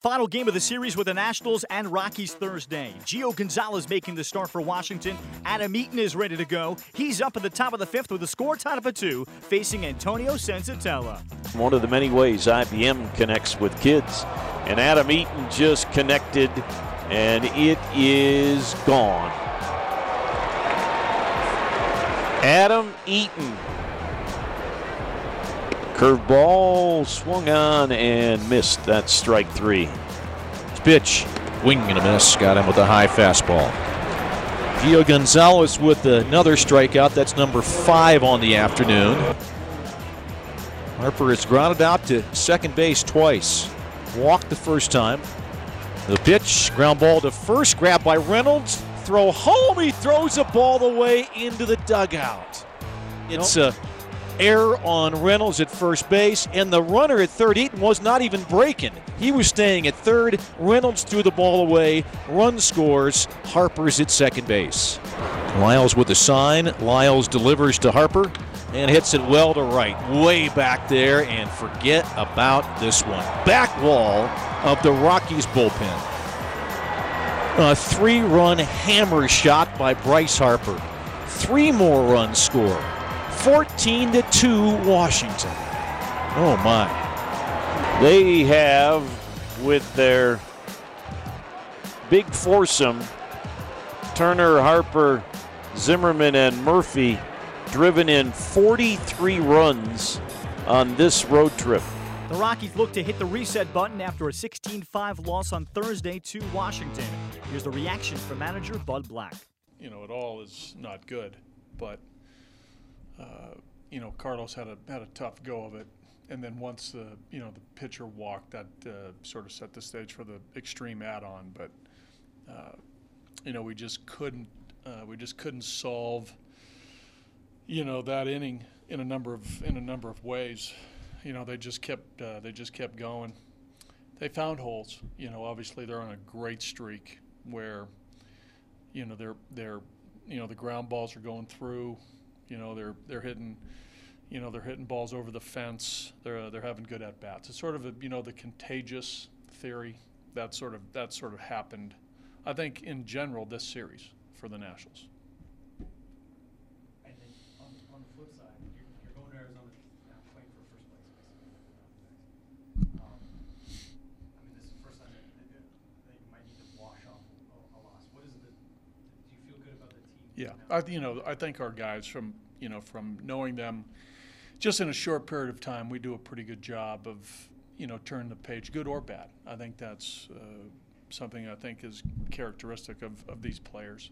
Final game of the series with the Nationals and Rockies Thursday. Gio Gonzalez making the start for Washington. Adam Eaton is ready to go. He's up at the top of the fifth with a score tied up at 2, facing Antonio Senzatela. One of the many ways IBM connects with kids. And Adam Eaton just connected, and it is gone. Adam Eaton. Curveball swung on and missed. That's strike 3. Pitch, wing and a miss. Got him with a high fastball. Gio Gonzalez with another strikeout. That's number 5 on the afternoon. Harper is grounded out to second base twice. Walked the first time. The pitch, ground ball to first. Grab by Reynolds. Throw home. He throws the ball away into the dugout. It's error on Reynolds at first base, and the runner at third, Eaton, was not even breaking. He was staying at third. Reynolds threw the ball away. Run scores. Harper's at second base. Lyles with a sign. Lyles delivers to Harper and hits it well to right. Way back there, and forget about this one. Back wall of the Rockies bullpen. A 3-run hammer shot by Bryce Harper. 3 more runs score. 14-2 Washington. Oh my. They have, with their big foursome, Turner, Harper, Zimmerman, and Murphy, driven in 43 runs on this road trip. The Rockies look to hit the reset button after a 16-5 loss on Thursday to Washington. Here's the reaction from manager Bud Black. You know, it all is not good, but you know, Carlos had a tough go of it, and then once the pitcher walked, that sort of set the stage for the extreme add-on. But you know, we just couldn't solve, you know, that inning in a number of ways. You know, they just kept going. They found holes. You know, obviously they're on a great streak where, you know, the ground balls are going through. You know, they're hitting balls over the fence. They're having good at bats. It's sort of the contagious theory that sort of happened, I think, in general this series for the Nationals. And then on the flip side, you're going to Arizona now playing for first place. I mean, this is the first time that you might need to wash off a loss. What is the? Do you feel good about the team? Yeah, I think our guys from knowing them just in a short period of time, we do a pretty good job of, you know, turning the page, good or bad. I think that's something I think is characteristic of these players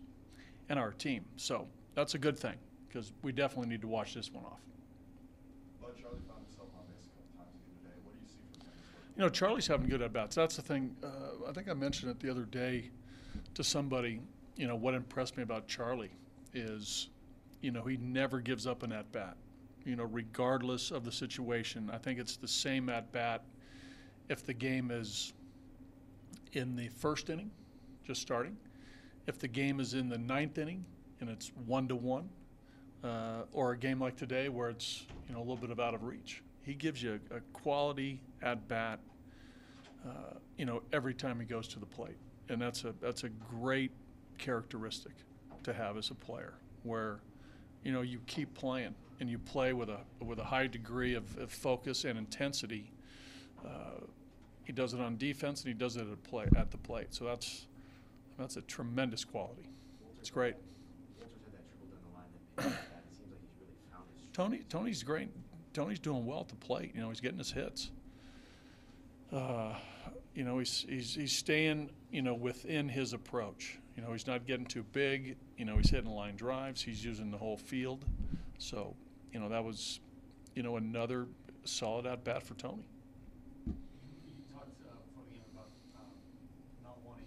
and our team. So that's a good thing, because we definitely need to watch this one off. But Charlie found himself on base a couple times today. What do you see from him? You know, Charlie's having good at-bats. That's the thing. I think I mentioned it the other day to somebody. You know, what impressed me about Charlie is, you know, he never gives up an at-bat, you know, regardless of the situation. I think it's the same at-bat if the game is in the first inning, just starting. If the game is in the 9th inning and it's 1-1, or a game like today where it's, you know, a little bit of out of reach. He gives you a quality at-bat, you know, every time he goes to the plate. And that's a great characteristic to have as a player, where, you know, you keep playing and you play with a high degree of focus and intensity. He does it on defense and he does it at the plate. So that's a tremendous quality. It's great. Tony's great. Tony's doing well at the plate. You know, he's getting his hits. You know, he's staying, you know, within his approach. You know, he's not getting too big. You know, he's hitting line drives. He's using the whole field. So, you know, that was, you know, another solid at-bat for Tony. You talked before the game about not wanting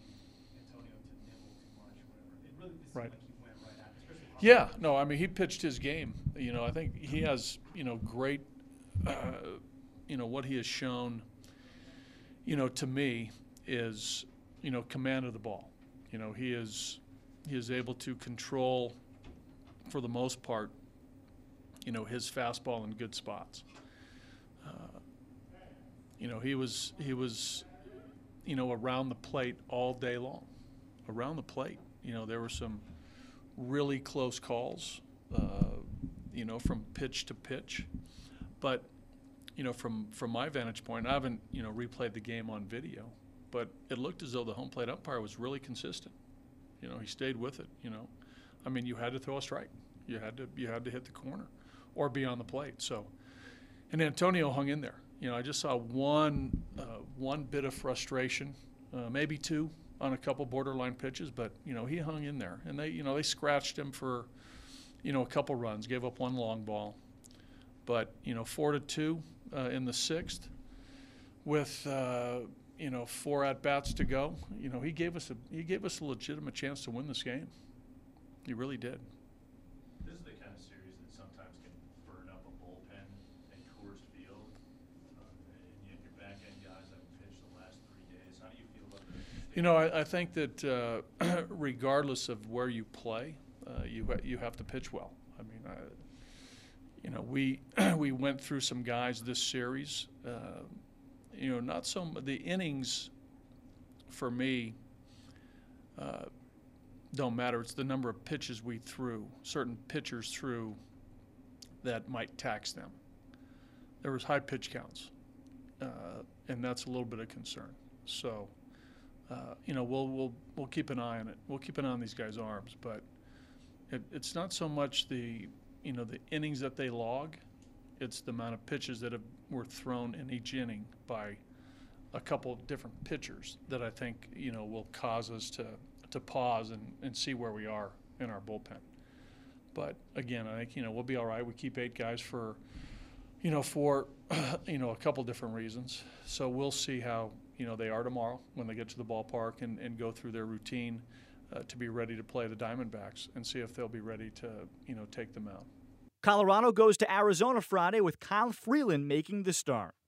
Antonio to nibble too much or whatever. It really seemed like he went right at it. Yeah, no, I mean, he pitched his game. You know, I think he has, you know, great, you know, what he has shown, you know, to me is, you know, command of the ball. You know, he is able to control, for the most part, you know, his fastball in good spots. You know, he was you know, around the plate all day long. Around the plate, you know, there were some really close calls, you know, from pitch to pitch. But, you know, from my vantage point, I haven't, you know, replayed the game on video, but it looked as though the home plate umpire was really consistent. You know, he stayed with it, you know. I mean, you had to throw a strike. You had to hit the corner or be on the plate. So, and Antonio hung in there. You know, I just saw one bit of frustration, maybe two on a couple borderline pitches, but, you know, he hung in there. And they, you know, they scratched him for, you know, a couple runs, gave up one long ball. But, you know, 4-2 in the sixth with, you know, 4 at-bats to go. You know, he gave us a legitimate chance to win this game. He really did. This is the kind of series that sometimes can burn up a bullpen and Coors Field, and yet your back-end guys haven't pitched the last 3 days. How do you feel about that? You know, I think that regardless of where you play, you have to pitch well. I mean, you know, we went through some guys this series. You know, not so the innings for me don't matter. It's the number of pitches we threw, certain pitchers threw that might tax them. There was high pitch counts, and that's a little bit of concern. So, you know, we'll keep an eye on it. We'll keep an eye on these guys' arms, but it's not so much the, you know, the innings that they log. It's the amount of pitches that were thrown in each inning by a couple of different pitchers that I think, you know, will cause us to pause and see where we are in our bullpen. But again, I think, you know, we'll be all right. We keep 8 guys for you know, a couple different reasons. So we'll see how, you know, they are tomorrow when they get to the ballpark and go through their routine to be ready to play the Diamondbacks and see if they'll be ready to, you know, take them out. Colorado goes to Arizona Friday with Kyle Freeland making the start.